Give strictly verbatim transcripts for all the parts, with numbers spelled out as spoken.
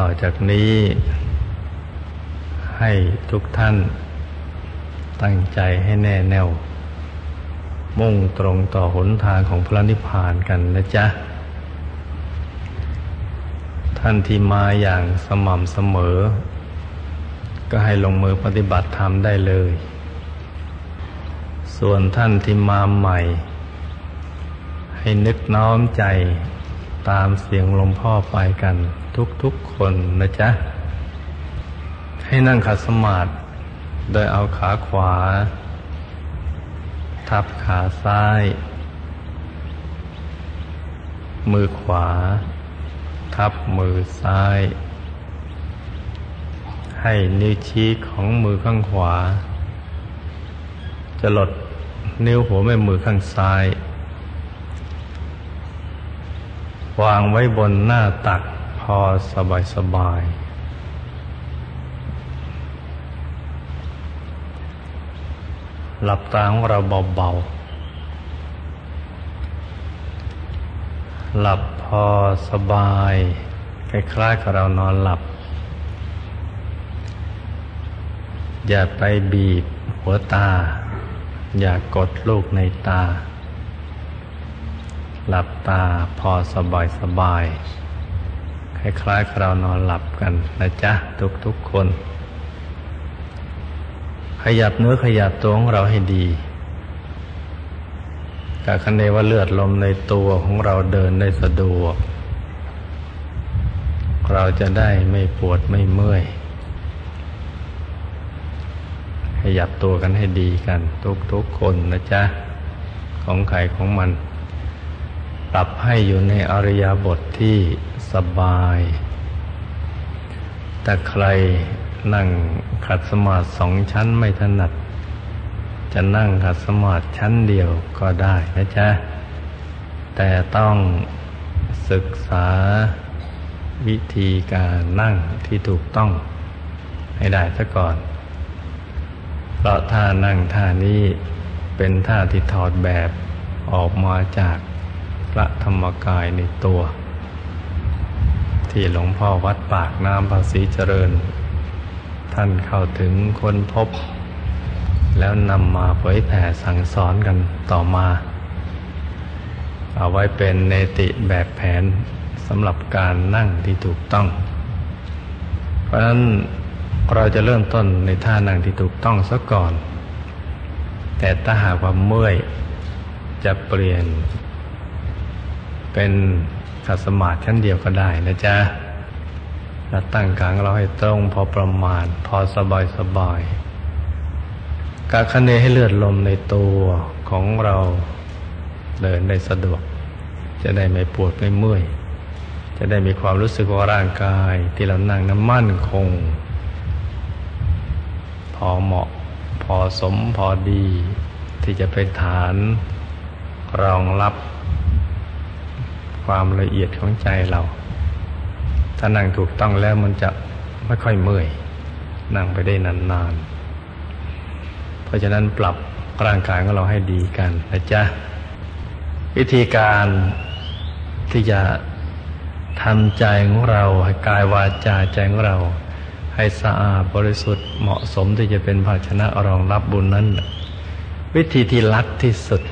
ต่อจากนี้ให้ทุกท่านตั้งใจให้แน่แน่วมุ่งตรงต่อหนทางของพระนิพพานกันนะจ๊ะท่านที่มาอย่างสม่ำเสมอก็ให้ลงมือปฏิบัติธรรมได้เลยส่วนท่านที่มาใหม่ให้นึกน้อมใจตามเสียงหลวงพ่อไปกันทุกๆคนนะจ๊ะให้นั่งขัดสมาธิโดยเอาขาขวาทับขาซ้ายมือขวาทับมือซ้ายให้นิ้วชี้ของมือข้างขวาจะหลดนิ้วหัวแม่มือข้างซ้ายวางไว้บนหน้าตักพอสบายสบายหลับตาของเราเบาๆหลับพอสบายคล้ายๆกับเรานอนหลับอย่าไปบีบหัวตาอย่ากดลูกในตาหลับตาพอสบายสบายคล้ายๆกับเรานอนหลับกันนะจ๊ะทุกๆคนขยับเนื้อขยับตัวของเราให้ดีกะคันเนว่าเลือดลมในตัวของเราเดินได้สะดวกเราจะได้ไม่ปวดไม่เมื่อยขยับตัวกันให้ดีกันทุกๆคนนะจ๊ะของใครของมันปรับให้อยู่ในอริยบทที่สบายแต่ใครนั่งขัดสมาธิสองชั้นไม่ถนัดจะนั่งขัดสมาธิชั้นเดียวก็ได้นะจ๊ะแต่ต้องศึกษาวิธีการนั่งที่ถูกต้องให้ได้ซะก่อนเพราะท่านั่งท่านี้เป็นท่าที่ถอดแบบออกมาจากพระธรรมกายในตัวที่หลวงพ่อวัดปากน้ำภาษีเจริญท่านเข้าถึงคนพบแล้วนำมาเผยแผ่สั่งสอนกันต่อมาเอาไว้เป็นเนติแบบแผนสำหรับการนั่งที่ถูกต้องเพราะฉะนั้นเราจะเริ่มต้นในท่านั่งที่ถูกต้องซะก่อนแต่ถ้าหากว่าเมื่อยจะเปลี่ยนเป็นขัดสมาธิชั้นเดียวก็ได้นะจ๊ะแล้วตั้งกางเราให้ตรงพอประมาณพอสบายสบายกะคะเนให้เลือดลมในตัวของเราเดินได้สะดวกจะได้ไม่ปวดไม่เมื่อยจะได้มีความรู้สึกว่าร่างกายที่เรานั่งนั้นมั่นคงพอเหมาะพอสมพอดีที่จะเป็นฐานรองรับความละเอียดของใจเราถ้านั่งถูกต้องแล้วมันจะไม่ค่อยเมื่อยนั่งไปได้นานๆเพราะฉะนั้นปรับร่างกายของเราให้ดีกันนะจ๊ะวิธีการที่จะทำใจของเราให้กายวาจาใจของเราให้สะอาดบริสุทธิ์เหมาะสมที่จะเป็นภาชนะรองรับบุญนั้นวิธีที่ลัดที่สุด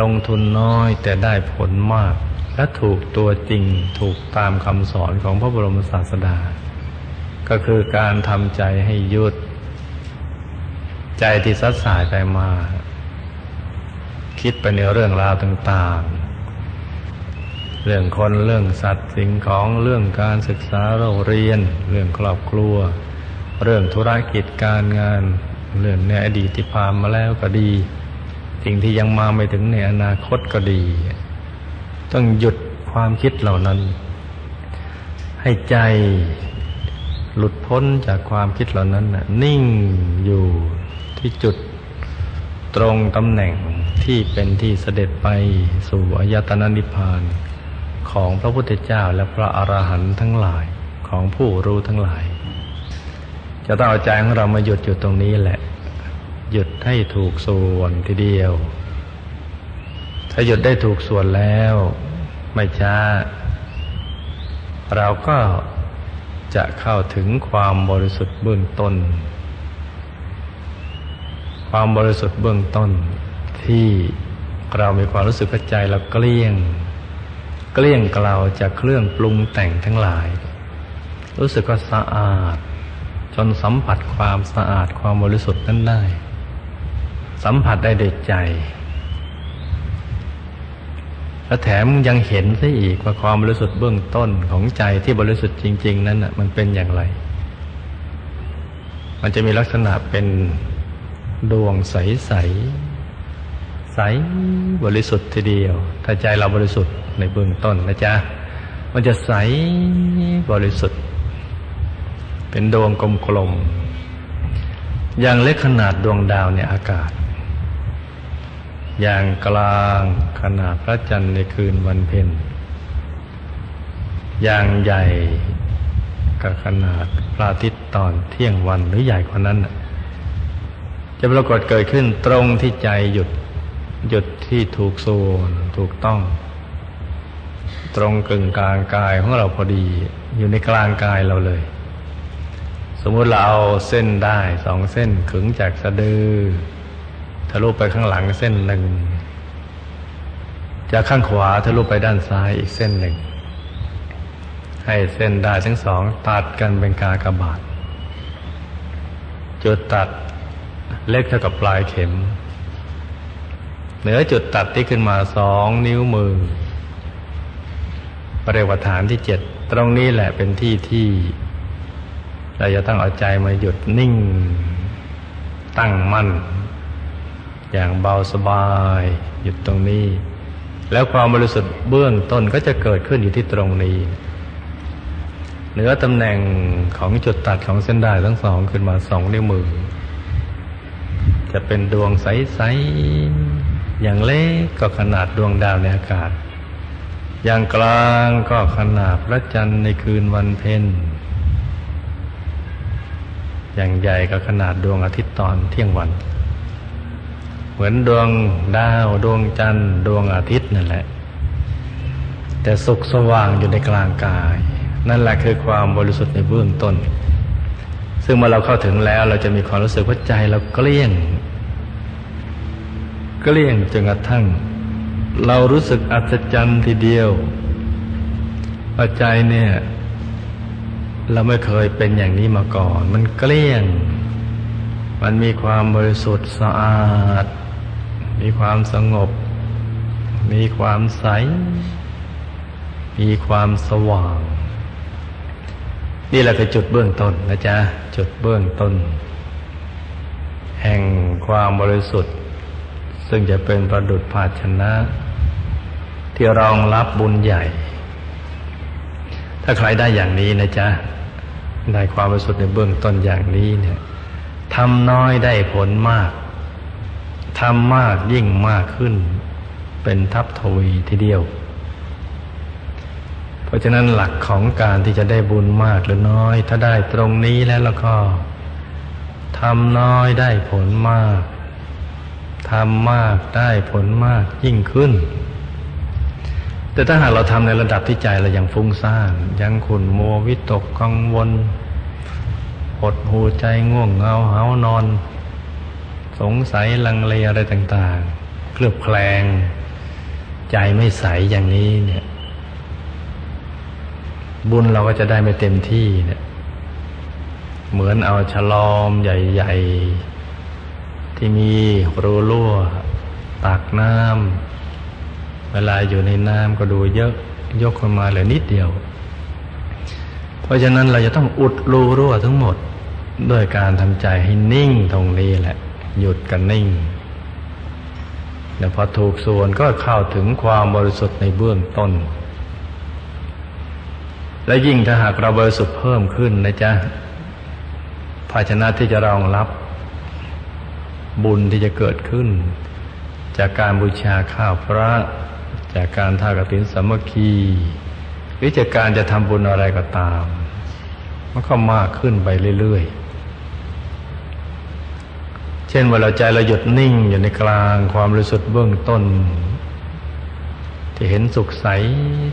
ลงทุนน้อยแต่ได้ผลมากและถูกตัวจริงถูกตามคำสอนของพระบรมศาสดาก็คือการทำใจให้หยุดใจที่ซัดสายไปมาคิดไปในเรื่องราวต่างๆเรื่องคนเรื่องสัตว์สิ่งของเรื่องการศึกษาเราเรียนเรื่องครอบครัวเรื่องธุรกิจการงานเรื่องในอดีตที่ผ่านมาแล้วก็ดีสิ่งที่ยังมาไม่ถึงในอนาคตก็ดีต้องหยุดความคิดเหล่านั้นให้ใจหลุดพ้นจากความคิดเหล่านั้นน่ะนิ่งอยู่ที่จุดตรงตำแหน่งที่เป็นที่เสด็จไปสู่อายตนะนิพพานของพระพุทธเจ้าและพระอรหันต์ทั้งหลายของผู้รู้ทั้งหลายจะต้องเอาใจของเรามาหยุดอยู่ตรงนี้แหละหยุดให้ถูกส่วนทีเดียวถ้าหยุดได้ถูกส่วนแล้วไม่ช้า เราก็จะเข้าถึงความบริสุทธิ์เบื้องต้นความบริสุทธิ์เบื้องต้นที่เรามีความรู้สึกเข้าใจเราเกลี้ยงเกลี้ยงเกลาจากเครื่องปรุงแต่งทั้งหลายรู้สึกก็สะอาดจนสัมผัสความสะอาดความบริสุทธิ์นั้นได้สัมผัสได้ด้วยใจและแถมยังเห็นซะอีกว่าความบริสุทธิ์เบื้องต้นของใจที่บริสุทธิ์จริงๆนั้นน่ะมันเป็นอย่างไรมันจะมีลักษณะเป็นดวงใสใสใสบริสุทธิ์ทีเดียวถ้าใจเราบริสุทธิ์ในเบื้องต้นนะจ๊ะมันจะใสบริสุทธิ์เป็นดวงกลมๆอย่างเล็กขนาดดวงดาวในอากาศอย่างกลางขนาดพระจันทร์ในคืนวันเพ็ญอย่างใหญ่กับขนาดพระอาทิตย์ตอนเที่ยงวันหรือใหญ่กว่านั้นจะปรากฏเกิดขึ้นตรงที่ใจหยุดหยุดที่ถูกส่วนถูกต้องตรงกึ่งกลางกายของเราพอดีอยู่ในกลางกายเราเลยสมมุติเราเอาเส้นได้สองเส้นขึงจากสะดือทะลุไปข้างหลังเส้นหนึ่งจากข้างขวาทะลุไปด้านซ้ายอีกเส้นหนึ่งให้เส้นได้ทั้งสองตัดกันเป็นกากบาทจุดตัดเล็กเท่ากับปลายเข็มเหนือจุดตัดที่ขึ้นมาสองนิ้วมือเรียกว่าฐานที่เจ็ดตรงนี้แหละเป็นที่ที่เราจะต้องเอาใจมาหยุดนิ่งตั้งมั่นอย่างเบาสบายหยุดตรงนี้แล้วความบริสุทธิ์เบื้องต้นก็จะเกิดขึ้นอยู่ที่ตรงนี้เหนือตำแหน่งของจุดตัดของเส้นได้ทั้งสองขึ้นมาสองนิ้วมือจะเป็นดวงใสๆอย่างเล็กก็ขนาดดวงดาวในอากาศอย่างกลางก็ขนาดพระจันทร์ในคืนวันเพ็ญอย่างใหญ่ก็ขนาดดวงอาทิตย์ตอนเที่ยงวันเหมือนดวงดาวดวงจันทร์ดวงอาทิตย์นั่นแหละแต่สุขสว่างอยู่ในกลางกายนั่นแหละคือความบริสุทธิ์ในเบื้องต้นซึ่งเมื่อเราเข้าถึงแล้วเราจะมีความรู้สึกว่าใจเราเกลี้ยงเกลี้ยงจนกระทั่งเรารู้สึกอัศจรรย์ทีเดียวว่าใจเนี่ยเราไม่เคยเป็นอย่างนี้มาก่อนมันเกลี้ยงมันมีความบริสุทธิ์สะอาดมีความสงบมีความใสมีความสว่างนี่แหละคือจุดเบื้องต้นนะจ๊ะจุดเบื้องต้นแห่งความบริสุทธิ์ซึ่งจะเป็นประดุจภาชนะที่รองรับบุญใหญ่ถ้าใครได้อย่างนี้นะจ๊ะได้ความบริสุทธิ์ในเบื้องต้นอย่างนี้เนี่ยทำน้อยได้ผลมากทำมากยิ่งมากขึ้นเป็นทัพทวีทีเดียวเพราะฉะนั้นหลักของการที่จะได้บุญมากหรือน้อยถ้าได้ตรงนี้แล้วแล้วก็ทำน้อยได้ผลมากทำมากได้ผลมากยิ่งขึ้นแต่ถ้าหากเราทำในระดับที่ใจเรายังฟุ้งซ่านยังขุ่นมัววิตกกังวลหดหูใจง่วงเหงาหาวนอนสงสัยลังเลอะไรต่างๆเคลือบแคลงใจไม่ใสอย่างนี้เนี่ยบุญเราก็จะได้ไม่เต็มที่เนี่ยเหมือนเอาฉลอมใหญ่ๆที่มีรูรั่วตักน้ำเวลาอยู่ในน้ำก็ดูเยอะยกขึ้นมาเหลือนิดเดียวเพราะฉะนั้นเราจะต้องอุดรูรั่วทั้งหมดด้วยการทำใจให้นิ่งตรงนี้แหละหยุดกันนิ่งแล้วพอถูกส่วนก็เข้าถึงความบริสุทธิ์ในเบื้องต้นและยิ่งถ้าหากเราบริสุทธิ์เพิ่มขึ้นนะจ๊ะภาชนะที่จะรองรับบุญที่จะเกิดขึ้นจากการบูชาข้าวพระจากการทากฐินสามัคคีหรือจากการจะทำบุญอะไรก็ตามมันก็มากขึ้นไปเรื่อยๆเช่นว่าเราใจเราหยุดนิ่งอยู่ในกลางความบริสุทธิ์เบื้องต้น จะเห็นสุขใส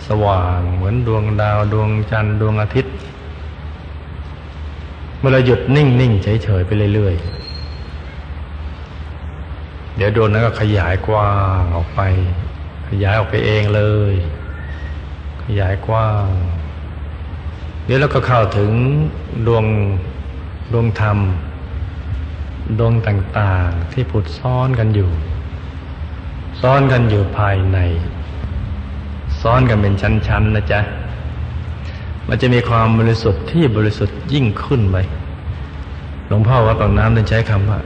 สว่างเหมือนดวงดาวดวงจันทร์ดวงอาทิตย์เมื่อเราหยุดนิ่งๆเฉยๆไปเรื่อยๆเดี๋ยวดวงนั้นก็ขยายกว้างออกไปขยายออกไปเองเลยขยายกว้างเดี๋ยวเราก็เข้าถึงดวงดวงธรรมดวงต่างๆที่ผุดซ่อนกันอยู่ซ่อนกันอยู่ภายในซ่อนกันเป็นชั้นๆนะจ๊ะมันจะมีความบริสุทธิ์ที่บริสุทธิ์ยิ่งขึ้นไปหลวงพ่อวัดปากน้ำได้ใช้คำว่า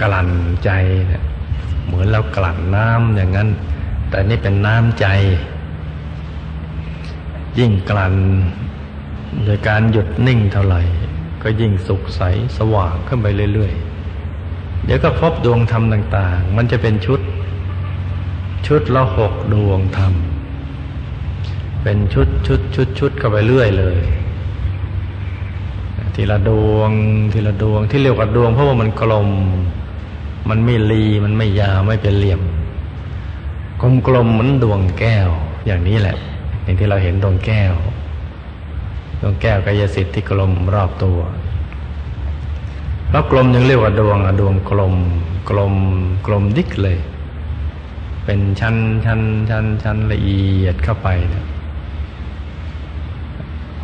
กลั่นใจเนี่ยเหมือนเรากลั่นน้ำอย่างนั้นแต่นี่เป็นน้ำใจยิ่งกลั่นโดยการหยุดนิ่งเท่าไหร่ก็ยิ่งสุขใสสว่างขึ้นไปเรื่อยๆเดี๋ยวก็พบดวงธรรมต่างๆมันจะเป็นชุดชุดละหกดวงธรรมเป็นชุดชุดชุดชุดเข้าไปเรื่อยเลยทีละดวงทีละดวงที่เรียกว่าดวงเพราะว่ามันกลมมันไม่รีมันไม่ยาวไม่เป็นเหลี่ยมกลมกลมเหมือนดวงแก้วอย่างนี้แหละอย่างที่เราเห็นดวงแก้วดวงแก้วกายสิทธิ์ที่กลมรอบตัวแล้วกลมยังเรียกว่าดวงอะดวงกลมกลมกลมดิกเลยเป็นชั้นชั้นชั้นชั้นละเอียดเข้าไปนะ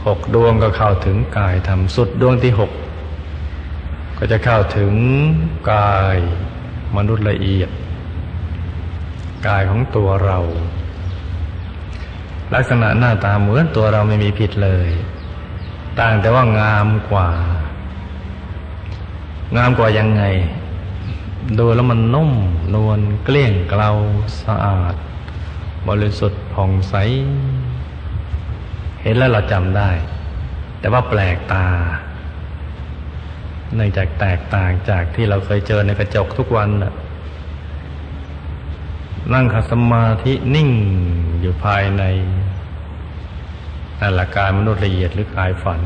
หกดวงก็เข้าถึงกายธรรมสุดดวงที่หกก็จะเข้าถึงกายมนุษย์ละเอียดกายของตัวเราลักษณะหน้าตาเหมือนตัวเราไม่มีผิดเลยต่างแต่ว่างามกว่างามกว่ายังไงดูแล้วมันนุ่มนวลเกลี้ยงเกลาสะอาดบริสุทธิ์ผ่องใสเห็นแล้วเราจำได้แต่ว่าแปลกตาเนื่องจากแตกต่างจากที่เราเคยเจอในกระจกทุกวันนั่งขัดสมาธินิ่งอยู่ภายในนั่นแหละกายมนุษย์ละเอียดหรือกายฝัน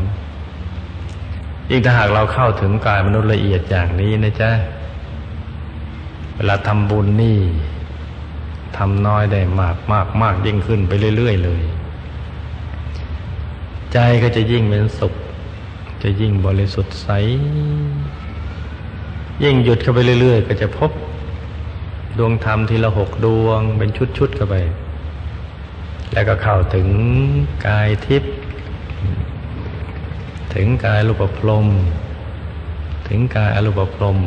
ยิ่งถ้าหากเราเข้าถึงกายมนุษย์ละเอียดอย่างนี้นะจ๊ะเวลาทำบุญนี่ทำน้อยได้มากมากมากยิ่งขึ้นไปเรื่อยๆเลยใจก็จะยิ่งเป็นสุขจะยิ่งบริสุทธิ์ใสยิ่งหยุดเข้าไปเรื่อยๆก็จะพบดวงธรรมทีละหกดวงเป็นชุดๆเข้าไปแล้วก็เข้าถึงกายทิพย์ถึงกายรูปพรหมถึงกายอรูปพรหม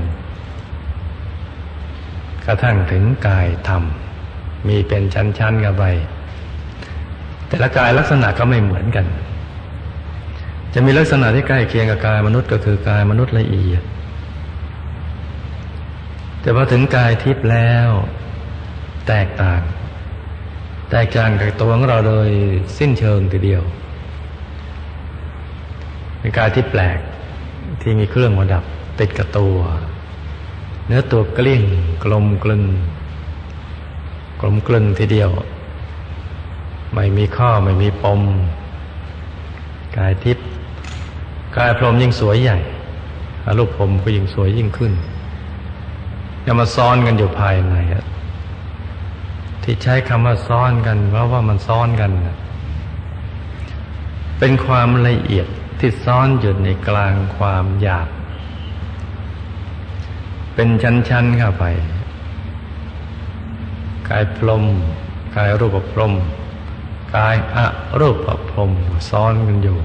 กระทั่งถึงกายธรรมมีเป็นชั้นๆกันไปแต่ละกายลักษณะก็ไม่เหมือนกันจะมีลักษณะที่ใกล้เคียงกับกายมนุษย์ก็คือกายมนุษย์ละเอียดแต่พอถึงกายทิพย์แล้วแตกต่างแตกต่างจากตัวของเราโดยสิ้นเชิงทีเดียวเป็นกายที่แปลกที่มีเครื่องประดับติดกับตัวเนื้อตัวเกลี้ยงกลมกลึงกลมกลึงทีเดียวไม่มีข้อไม่มีปมกายทิพย์กายพรหมยิ่งสวยใหญ่อรูปพรหมก็ยิ่งสวยยิ่งขึ้นจะมาซ้อนกันอยู่ภายในที่ใช้คำว่าซ้อนกันเพราะว่ามันซ้อนกันเป็นความละเอียดที่ซ้อนอยู่ในกลางความหยาบเป็นชั้นๆเข้าไปกายพรหมกายรูปพรหมกายอรูปพรหมซ้อนกันอยู่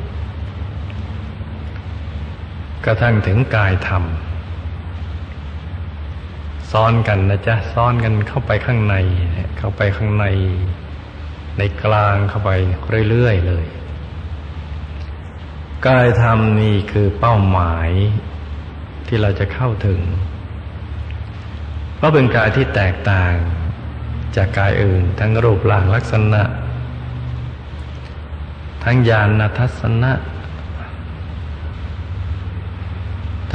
กระทั่งถึงกายธรรมซ้อนกันนะจ๊ะซ้อนกันเข้าไปข้างในเข้าไปข้างในในกลางเข้าไปเรื่อยๆเลยกายธรรมนี่คือเป้าหมายที่เราจะเข้าถึงเพราะเป็นกายที่แตกต่างจากกายอื่นทั้งรูปร่างลักษณะทั้งญาณทัศนะ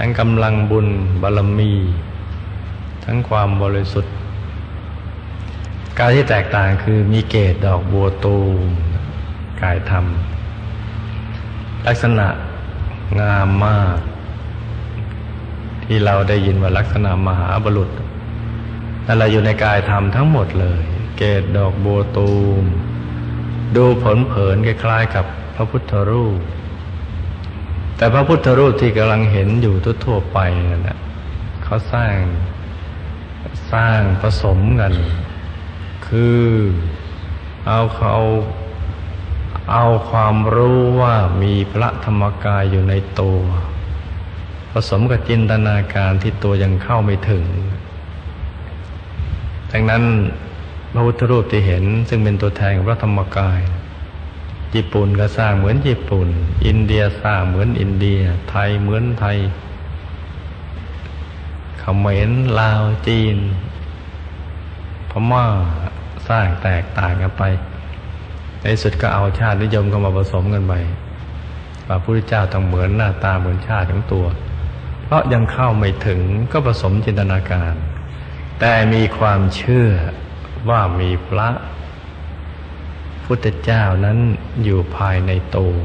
ทั้งกำลังบุญบารมีทั้งความบริสุทธิ์กายที่แตกต่างคือมีเกศดอกบัวตูมกายธรรมลักษณะงามมากที่เราได้ยินว่าลักษณะมหาบุรุษนั่นแหละอยู่ในกายธรรมทั้งหมดเลยเกศดอกบัวตูม ดูผลเผินคล้ายๆกับพระพุทธรูปแต่พระพุทธรูปที่กำลังเห็นอยู่ทั่วๆไปนั่นแหละเขาสร้างสร้างผสมกันคือเอาเขาเอาความรู้ว่ามีพระธรรมกายอยู่ในตัวผสมกับจินตนาการที่ตัวยังเข้าไม่ถึงดังนั้นพระพุทธรูปที่เห็นซึ่งเป็นตัวแทนของพระธรรมกายญี่ปุ่นก็สร้างเหมือนญี่ปุ่นอินเดียสร้างเหมือนอินเดียไทยเหมือนไทยเขมรลาวจีนพม่าสร้างแตกต่างกันไปในสุดก็เอาชาตินิยมเข้ามาผสมกันไปพระพุทธเจ้าต้องเหมือนหน้าตาเหมือนชาติของตัวเพราะยังเข้าไม่ถึงก็ผสมจินตนาการแต่มีความเชื่อว่ามีพระพุทธเจ้านั้นอยู่ภายในตัว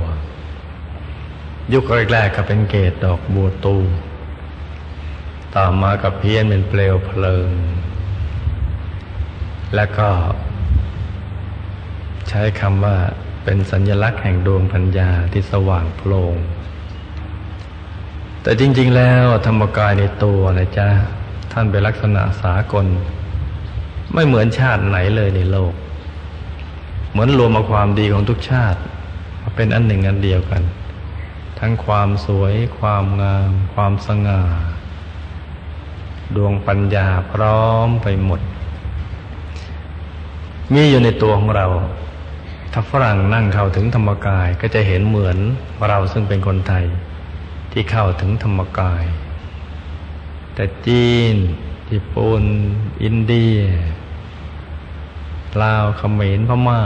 ยุคแรกๆก็เป็นเกศดอกบัวตูมต่อมาก็เพี้ยนเป็นเปลวเพลิงและก็ใช้คำว่าเป็นสัญลักษณ์แห่งดวงปัญญาที่สว่างโพลงแต่จริงๆแล้วธรรมกายในตัวนะจ๊ะท่านเป็นลักษณะสากลไม่เหมือนชาติไหนเลยในโลกเหมือนรวมเอาความดีของทุกชาติมาเป็นอันหนึ่งอันเดียวกันทั้งความสวยความงามความสง่าดวงปัญญาพร้อมไปหมดมีอยู่ในตัวของเราถ้าฝรั่งนั่งเข้าถึงธรรมกายก็จะเห็นเหมือนเราซึ่งเป็นคนไทยที่เข้าถึงธรรมกายแต่จีนญี่ปุ่นอินเดียลาวเขมรพม่า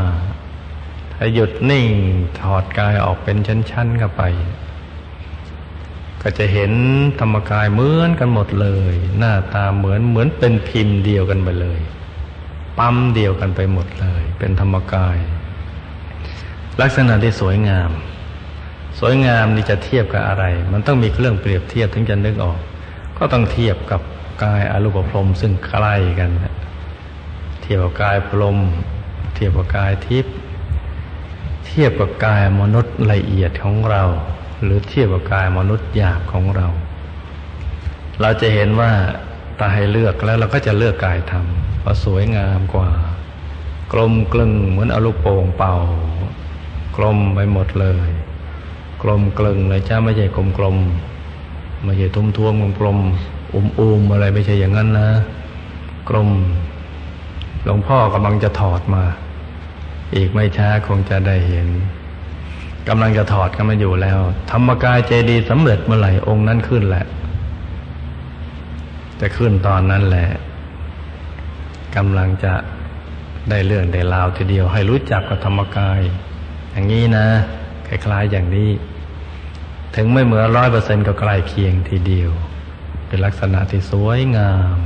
ถ้าหยุดนิ่งถอดกายออกเป็นชั้นๆเข้าไปก็จะเห็นธรรมกายเหมือนกันหมดเลยหน้าตาเหมือนเหมือนเป็นพิมพ์เดียวกันไปเลยปั๊มเดียวกันไปหมดเลยเป็นธรรมกายลักษณะที่สวยงามสวยงามนี่จะเทียบกับอะไรมันต้องมีเครื่องเปรียบเทียบถึงจะนึกออกก็ต้องเทียบกับกายอรูปพรหมซึ่งใกล้กันเทียบกับกายพรหมเทียบกับกายทิพย์เทียบกับกายมนุษย์ละเอียดของเราหรือเทียบกับกายมนุษย์หยาบของเราเราจะเห็นว่าตาให้เลือกแล้วเราก็จะเลือกกายธรรมเพราะสวยงามกว่ากลมกลึงเหมือนเอาลูกโป่งเป่ากลมไปหมดเลยกลมกลึงเลยจ้าไม่ใช่กลมกลมไม่ใช่ทุ่มท่วมกลมกลมอุ้มอุ้มอะไรไม่ใช่อย่างนั้นนะกลมหลวงพ่อกำลังจะถอดมาอีกไม่ช้าคงจะได้เห็นกำลังจะถอดกันมาอยู่แล้วธรรมกายเจดีย์สำเร็จเมื่อไหร่องค์นั้นขึ้นแหละจะขึ้นตอนนั้นแหละกำลังจะได้เรื่องได้ราวทีเดียวให้รู้จักกับธรรมกายอย่างนี้นะคล้ายๆอย่างนี้ถึงไม่เหมือนร้อยเปอร์เซ็นต์ก็ใกล้เคียงทีเดียวเป็นลักษณะที่สวยงาม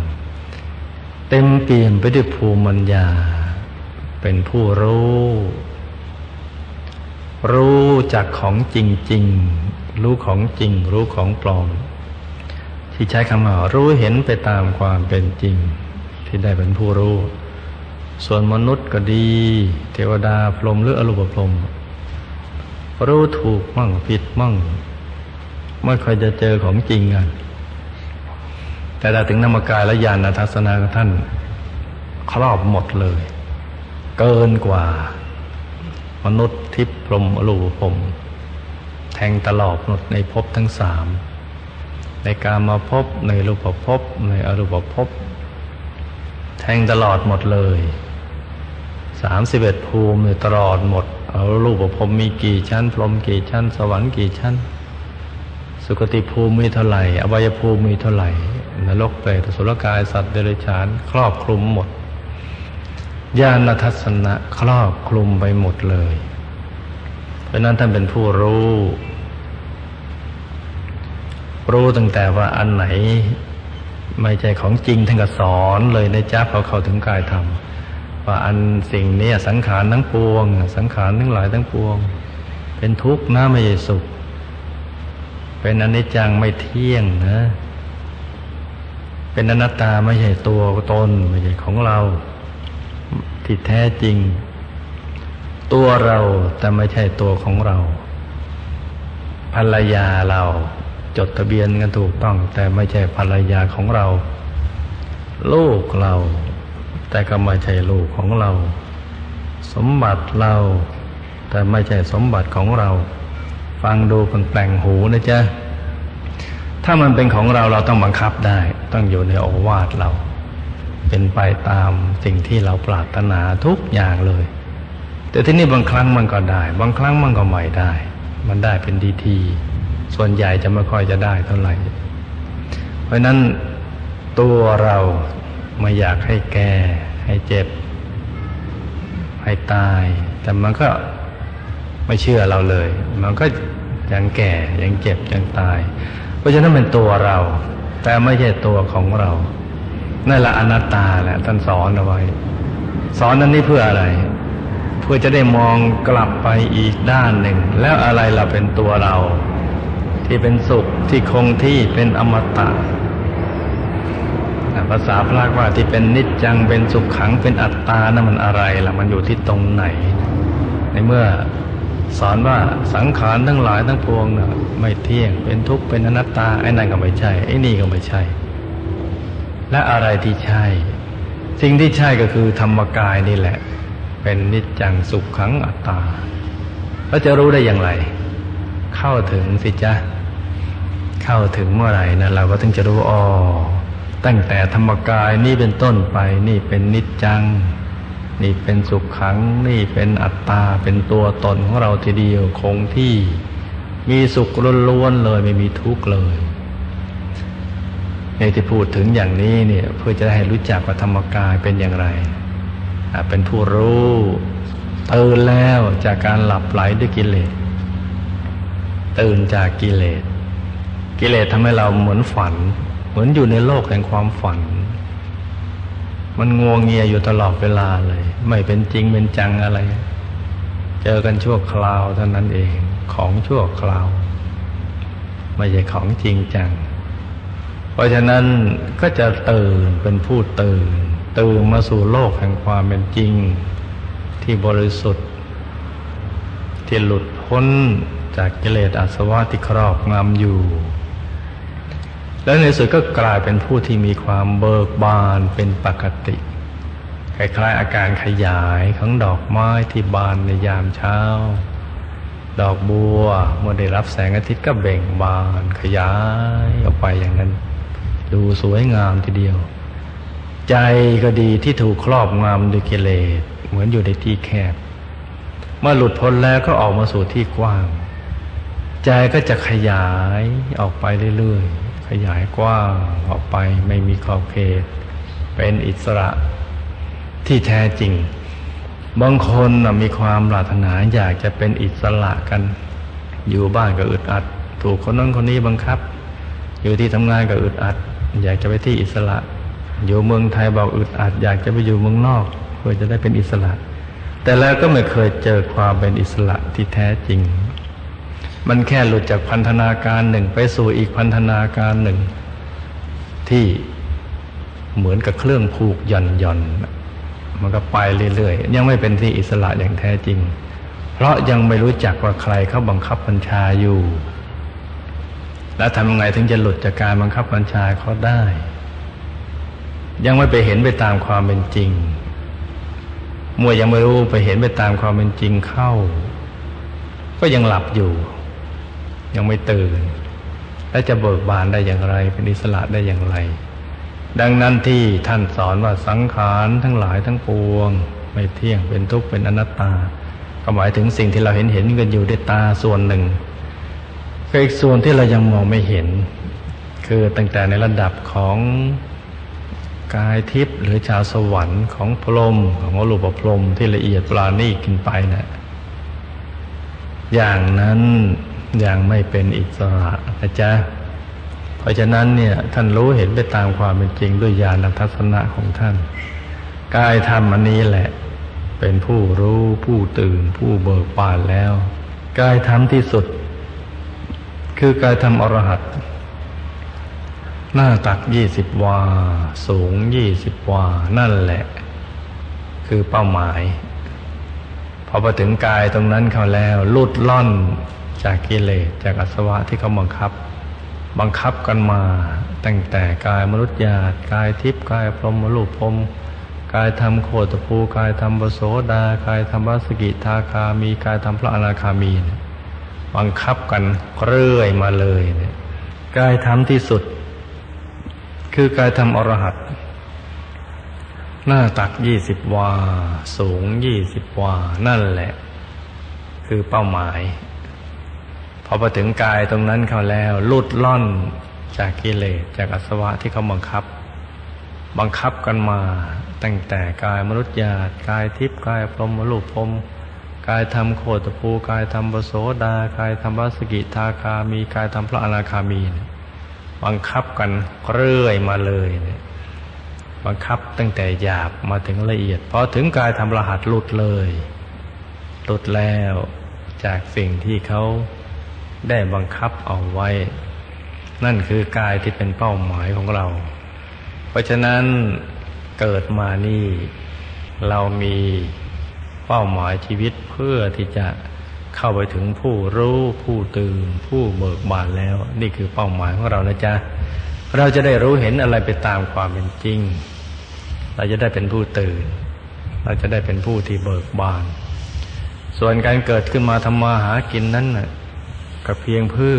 เต็มเปี่ยมไปด้วยภูมิปัญญาเป็นผู้รู้รู้จักของจริงๆรู้ของจริงรู้ของปลอมที่ใช้คำว่ารู้เห็นไปตามความเป็นจริงที่ได้เป็นผู้รู้ส่วนมนุษย์ก็ดีเทวดาพรหมหรืออรูปพรหมรู้ถูกมั่งผิดมั่งไม่ค่อยจะเจอของจริงกันแต่ถ้าถึงธรรมกายและญาณทัศนะท่านครอบหมดเลยเกินกว่ามนุษย์ทิพย์พรหมอรูปพรหมแทงตลอดหมดในภพทั้งสามในกามภพในรูปภพในอรูปภพแทงตลอดหมดเลยสามสิบเอ็ดภูมิตลอดหมดเอารูปภพมีกี่ชั้นพรหมกี่ชั้นสวรรค์กี่ชั้นสุคติภูมิมีเท่าไหร่อบายภูมิมีเท่าไหร่นรกเปรตอสุรกายสัตว์เดรัจฉานครอบคลุมหมดญาณทัศนะครอบคลุมไปหมดเลยเพราะนั้นท่านเป็นผู้รู้รู้ตั้งแต่ว่าอันไหนไม่ใช่ของจริงท่านก็สอนเลยนะจ๊ะพอเข้าถึงกายธรรมว่าอันสิ่งนี้สังขารทั้งปวงสังขารทั้งหลายทั้งปวงเป็นทุกข์นะไม่ใช่สุขเป็นอนิจจังไม่เที่ยงนะเป็นอนัตตาไม่ใช่ตัวตนไม่ใช่ของเราที่แท้จริง ตัวเราแต่ไม่ใช่ตัวของเราภรรยาเราจดทะเบียนกันถูกต้องแต่ไม่ใช่ภรรยาของเราลูกเราแต่ก็ไม่ใช่ลูกของเราสมบัติเราแต่ไม่ใช่สมบัติของเราฟังดูเพิ่งแปลงหูนะจ๊ะถ้ามันเป็นของเราเราต้องบังคับได้ต้องอยู่ในโอวาทเราเป็นไปตามสิ่งที่เราปรารถนาทุกอย่างเลยแต่ที่นี่บางครั้งมันก็ได้บางครั้งมันก็ไม่ได้มันได้เป็นดีทีส่วนใหญ่จะไม่ค่อยจะได้เท่าไหร่เพราะนั้นตัวเราไม่อยากให้แก่ให้เจ็บให้ตายแต่มันก็ไม่เชื่อเราเลยมันก็ยังแก่ยังเจ็บยังตายเพราะฉะนั้นเป็นตัวเราแต่ไม่ใช่ตัวของเรานั่นแหละอนัตตาแหละท่านสอนเอาไว้สอนนั้นนี่เพื่ออะไรเพื่อจะได้มองกลับไปอีกด้านหนึ่งแล้วอะไรเราเป็นตัวเราที่เป็นสุขที่คงที่เป็นอมตะภาษาพากว่าที่เป็นนิจจังเป็นสุขขังเป็นอัตตานะมันอะไรล่ะมันอยู่ที่ตรงไหนในเมื่อสอนว่าสังขารทั้งหลายทั้งปวงน่ะไม่เที่ยงเป็นทุกข์เป็นอนัตตาไอ้นั่นก็ไม่ใช่ไอ้นี่ก็ไม่ใช่และอะไรที่ใช่สิ่งที่ใช่ก็คือธรรมกายนี่แหละเป็นนิจจังสุขขังอัตตาแล้วจะรู้ได้อย่างไรเข้าถึงสิจ๊ะเข้าถึงเมื่อไหร่นั่นเราก็ถึงจะรู้อ๋อตั้งแต่ธรรมกายนี่เป็นต้นไปนี่เป็นนิจจังนี่เป็นสุขขังนี่เป็นอัตตาเป็นตัวตนของเราทีเดียวคงที่มีสุขล้วนๆเลยไม่มีทุกข์เลยในที่พูดถึงอย่างนี้เนี่ยเพื่อจะให้รู้จักว่าธรรมกายเป็นอย่างไรเป็นผู้รู้ตื่นแล้วจากการหลับไหลด้วยกิเลสตื่นจากกิเลสกิเลสทำให้เราเหมือนฝันเหมือนอยู่ในโลกแห่งความฝันมันงวงเงียอยู่ตลอดเวลาเลยไม่เป็นจริงเป็นจังอะไรเจอกันชั่วคราวเท่านั้นเองของชั่วคราวไม่ใช่ของจริงจังเพราะฉะนั้นก็จะตื่นเป็นผู้ตื่นตื่นมาสู่โลกแห่งความเป็นจริงที่บริสุทธิ์ที่หลุดพ้นจากกิเลสอาสวะที่ครอบงำอยู่แล้วในสุดก็กลายเป็นผู้ที่มีความเบิกบานเป็นปกติคล้ายๆอาการขยายของดอกไม้ที่บานในยามเช้าดอกบัวเมื่อได้รับแสงอาทิตย์ก็เบ่งบานขยายออกไปอย่างนั้นดูสวยงามทีเดียวใจก็ดีที่ถูกครอบงำด้วยกิเลสเหมือนอยู่ในที่แคบเมื่อหลุดพ้นแล้วก็ออกมาสู่ที่กว้างใจก็จะขยายออกไปเรื่อยๆขยายกว้างออกไปไม่มีขอบเขตเป็นอิสระที่แท้จริงบางคนมีความปรารถนาอยากจะเป็นอิสระกันอยู่บ้านก็อึดอัดถูกคนนั้นคนนี้บังคับอยู่ที่ทำงานก็อึดอัดอยากจะไปที่อิสระอยู่เมืองไทยบอกอึดอัดอยากจะไปอยู่เมืองนอกเพื่อจะได้เป็นอิสระแต่แล้วก็ไม่เคยเจอความเป็นอิสระที่แท้จริงมันแค่หลุดจากพันธนาการหนึ่งไปสู่อีกพันธนาการหนึ่งที่เหมือนกับเครื่องผูกหย่อนหย่อนมันก็ไปเรื่อยๆยังไม่เป็นที่อิสระอย่างแท้จริงเพราะยังไม่รู้จักว่าใครเขาบังคับบัญชาอยู่แล้วทำยังไงถึงจะหลุดจากการบังคับบัญชาเขาได้ยังไม่ไปเห็นไปตามความเป็นจริงมัวยังไม่รู้ไปเห็นไปตามความเป็นจริงเข้าก็ยังหลับอยู่ยังไม่ตื่นและจะเบิกบานได้อย่างไรเป็นอิสระได้อย่างไรดังนั้นที่ท่านสอนว่าสังขารทั้งหลายทั้งปวงไม่เที่ยงเป็นทุกข์เป็นอนัตตาก็หมายถึงสิ่งที่เราเห็นเห็นกันอยู่ด้วยตาส่วนหนึ่งกับอีกส่วนที่เรายังมองไม่เห็นคือตั้งแต่ในระดับของกายทิพย์หรือชาวสวรรค์ของพรหมของอรูปพรหมที่ละเอียดปราณีตขึ้นไปนะอย่างนั้นอย่างไม่เป็นอิสระนะจ๊ะเพราะฉะนั้นเนี่ยท่านรู้เห็นไปตามความเป็นจริงด้วยญาณทัศนะของท่านกายธรรมอันนี้แหละเป็นผู้รู้ผู้ตื่นผู้เบิกบานแล้วกายธรรมที่สุดคือกายธรรมอรหัตหน้าตักยี่สิบวาสูงยี่สิบวานั่นแหละคือเป้าหมายพ อมาถึงกายตรงนั้นเขาแล้วลุดล่อนจากกิเลสจากอาสวะที่เขาบังคับบังคับกันมาตั้งแต่กายมนุษย์หยาบกายทิพย์กายพรหมรูปพรหมกายธรรมโคตภูกายธรรมปโสดากายธรรมสกิทาคามีกายธรรมพระอนาคามีบังคับกันเรื่อยมาเลยเนี่ยกายธรรมที่สุดคือกายธรรมอรหัตหน้าตักยี่สิบวาสูงยี่สิบวานั่นแหละคือเป้าหมายพอมาถึงกายตรงนั้นเขาแล้วลุดล่อนจากกิเลสจากอาสวะที่เขาบังคับบังคับกันมาตั้งแต่กายมนุษย์หยาบกายทิพย์กายพรหมรูปพรหมกายธรรมโคตภูกายธรรมปโสดากายธรรมสกิทาคามีกายธรรมพระอนาคามีบังคับกันเรื่อยมาเลยเนี่ยบังคับตั้งแต่หยาบมาถึงละเอียดพอถึงกายธรรมรหัสหลุดเลยหลุดแล้วจากสิ่งที่เขาได้บังคับเอาไว้นั่นคือกายที่เป็นเป้าหมายของเราเพราะฉะนั้นเกิดมานี่เรามีเป้าหมายชีวิตเพื่อที่จะเข้าไปถึงผู้รู้ผู้ตื่นผู้เบิกบานแล้วนี่คือเป้าหมายของเรานะจ๊ะเราจะได้รู้เห็นอะไรไปตามความเป็นจริงเราจะได้เป็นผู้ตื่นเราจะได้เป็นผู้ที่เบิกบานส่วนการเกิดขึ้นมาทำมาหากินนั้นน่ะก็เพียงเพื่อ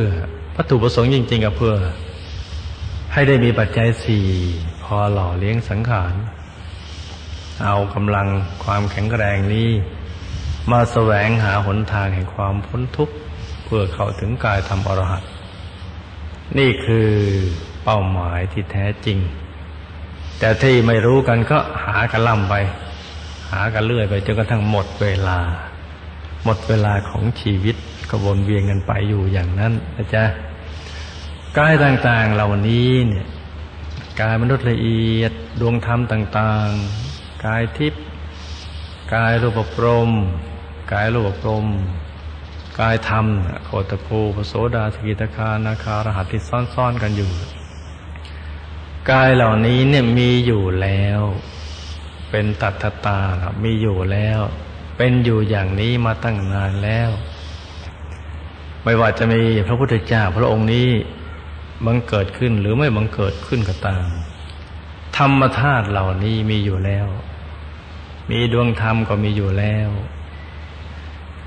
วัตถุประสงค์จริงๆก็เพื่อให้ได้มีปัจจัยสี่พอหล่อเลี้ยงสังขารเอากำลังความแข็งแรงนี้มาแสวงหาหนทางแห่งความพ้นทุกข์เพื่อเข้าถึงกายธรรมอรหัตนี่คือเป้าหมายที่แท้จริงแต่ที่ไม่รู้กันก็หากันล่ำไปหากันเรื่อยไปจนกระทั่งหมดเวลาหมดเวลาของชีวิตก็วนเวียนกันไปอยู่อย่างนั้นนะจ๊ะกายต่างๆเหล่านี้เนี่ยกายมนุษย์ละเอียดดวงธรรมต่างๆกายทิพย์กายรูปพรหมกายรูปพรหมกายธรรมโคตภูพโสดาสกิทาคานาคารหัสที่ซ่อนๆกันอยู่กายเหล่านี้เนี่ยมีอยู่แล้วเป็นตัทธตามีอยู่แล้วเป็นอยู่อย่างนี้มาตั้งนานแล้วไม่ว่าจะมีพระพุทธเจ้าพระองค์นี้บังเกิดขึ้นหรือไม่บังเกิดขึ้นก็ตามธรรมธาตุเหล่านี้มีอยู่แล้วมีดวงธรรมก็มีอยู่แล้ว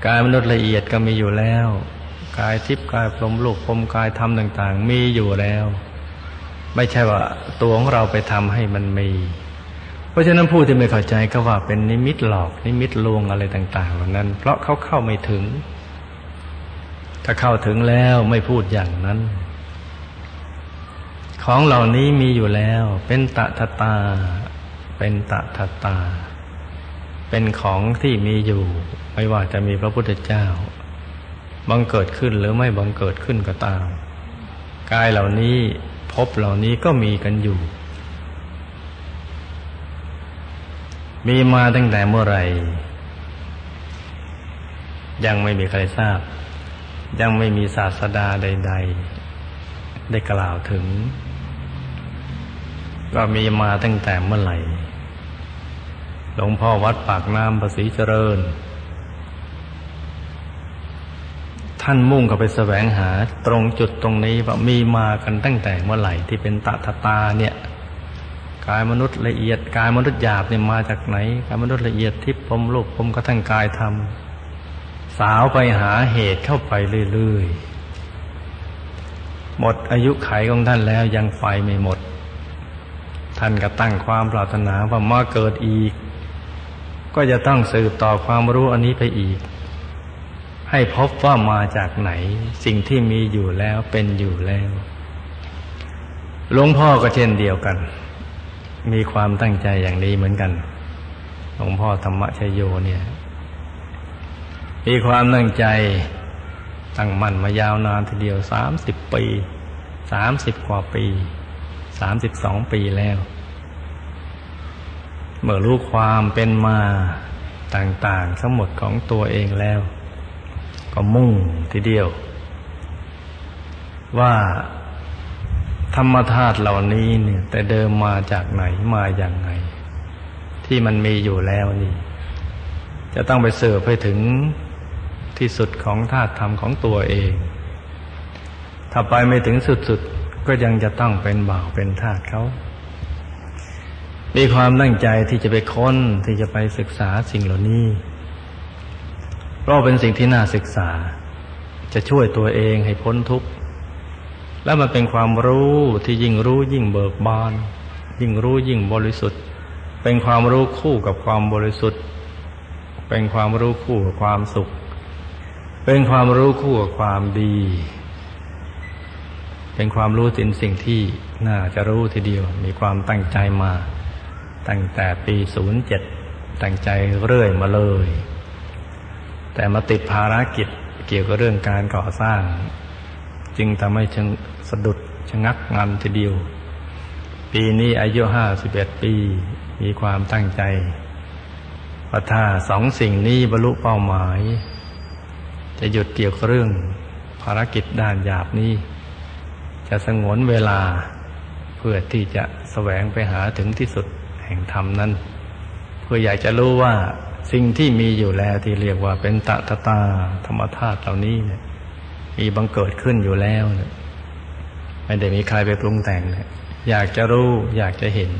กายมนุษย์ละเอียดก็มีอยู่แล้วกายทิพย์กายพรหมโลกพรหมกายธรรมต่างๆมีอยู่แล้วไม่ใช่ว่าตัวของเราไปทำให้มันมีเพราะฉะนั้นผู้ที่ไม่เข้าใจก็ว่าเป็นนิมิตหลอกนิมิตลวงอะไรต่างๆเหล่านั้นเพราะเขาเข้าไม่ถึงถ้าเข้าถึงแล้วไม่พูดอย่างนั้นของเหล่านี้มีอยู่แล้วเป็นตถตาเป็นตถตาเป็นของที่มีอยู่ไม่ว่าจะมีพระพุทธเจ้าบังเกิดขึ้นหรือไม่บังเกิดขึ้นก็ตามกายเหล่านี้ภพเหล่านี้ก็มีกันอยู่มีมาตั้งแต่เมื่อไหร่ยังไม่มีใครทราบยังไม่มีศาสดาใดๆได้กล่าวถึงก็มีมาตั้งแต่เมื่อไหร่หลวงพ่อวัดปากน้ำภาษีเจริญท่านมุ่งเข้าไปแสวงหาตรงจุดตรงนี้ว่ามีมากันตั้งแต่เมื่อไหร่ที่เป็นตถตาเนี่ยกายมนุษย์ละเอียดกายมนุษย์หยาบเนี่ยมาจากไหนกายมนุษย์ละเอียดทิพย์พรหมโลกพรหมกระทั่งกายธรรมสาวไปหาเหตุเข้าไปเรื่อยๆหมดอายุไขของท่านแล้วยังไฟไม่หมดท่านก็ตั้งความปรารถนาว่ามาเกิดอีกก็จะต้องสืบต่อความรู้อันนี้ไปอีกให้พบว่ามาจากไหนสิ่งที่มีอยู่แล้วเป็นอยู่แล้วหลวงพ่อก็เช่นเดียวกันมีความตั้งใจอย่างนี้เหมือนกันหลวงพ่อธรรมชัยโยเนี่ยมีความตั้งใจตั้งมั่นมายาวนานทีเดียวสามสิบปีสามสิบกว่าปีสามสิบสองปีแล้วเมื่อรู้ความเป็นมาต่างๆทั้งหมดของตัวเองแล้วก็มุ่งทีเดียวว่าธรรมธาตุเหล่านี้เนี่ยแต่เดิมมาจากไหนมาอย่างไงที่มันมีอยู่แล้วนี่ จะต้องไปสืบให้ถึงที่สุดของธาตุธรรมของตัวเองถ้าไปไม่ถึงสุดๆก็ยังจะต้องเป็นบ่าวเป็นทาสเขามีความตั้งใจที่จะไปค้นที่จะไปศึกษาสิ่งเหล่านี้เพราะเป็นสิ่งที่น่าศึกษาจะช่วยตัวเองให้พ้นทุกข์และมันเป็นความรู้ที่ยิ่งรู้ยิ่งเบิกบานยิ่งรู้ยิ่งบริสุทธิ์เป็นความรู้คู่กับความบริสุทธิ์เป็นความรู้คู่กับความสุขเป็นความรู้คู่กับความดีเป็นความรู้ถึงสิ่งที่น่าจะรู้ทีเดียวมีความตั้งใจมาตั้งแต่ปีศูนย์เจ็ดตั้งใจเรื่อยมาเลยแต่มาติดภารกิจเกี่ยวกับเรื่องการก่อสร้างจึงทำให้สะดุดชะงักงันทีเดียวปีนี้อายุห้าสิบเอ็ดปีมีความตั้งใจว่าถ้าสองสิ่งนี้บรรลุเป้าหมายจะหยุดเกี่ยวกับเรื่องภารกิจด้านหยาบนี้จะสงวนเวลาเพื่อที่จะแสวงไปหาถึงที่สุดแห่งธรรมนั้นเพื่ออยากจะรู้ว่าสิ่งที่มีอยู่แล้วที่เรียกว่าเป็นตถตาธรรมธาตุเหล่านี้เนี่ยมีบังเกิดขึ้นอยู่แล้วเนี่ยไม่ได้มีใครไปปรุงแต่งเนี่ยอยากจะรู้อยากจะเห็น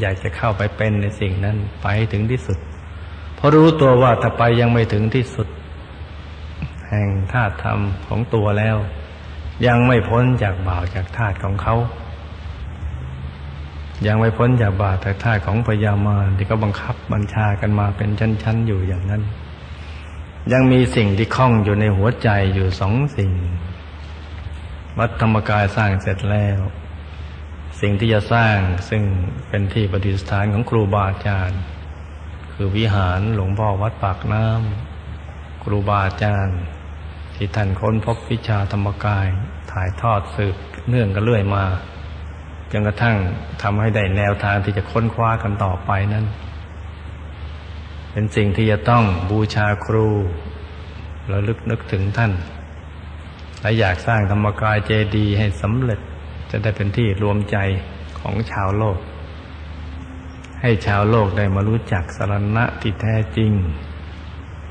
อยากจะเข้าไปเป็นในสิ่งนั้นไปถึงที่สุดเพราะรู้ตัวว่าถ้าไปยังไม่ถึงที่สุดแห่งธาตุธรรมของตัวแล้วยังไม่พ้นจากบ่าวจากธาตุของเขายังไม่พ้นจากบ่าวจากธาตุของพญามารที่ก็บังคับบัญชากันมาเป็นชั้นๆอยู่อย่างนั้นยังมีสิ่งที่คล้องอยู่ในหัวใจอยู่สองสิ่งวัดธรรมกายสร้างเสร็จแล้วสิ่งที่จะสร้างซึ่งเป็นที่ประดิษฐานของครูบาอาจารย์คือวิหารหลวงพ่อวัดปากน้ำครูบาอาจารย์ที่ท่านค้นพบวิชาธรรมกายถ่ายทอดสืบเนื่องกันเรื่อยมาจนกระทั่งทำให้ได้แนวทางที่จะค้นคว้ากันต่อไปนั้นเป็นสิ่งที่จะต้องบูชาครูระลึกนึกถึงท่านและอยากสร้างธรรมกายเจดีย์ให้สำเร็จจะได้เป็นที่รวมใจของชาวโลกให้ชาวโลกได้มารู้จักสรณะที่แท้จริง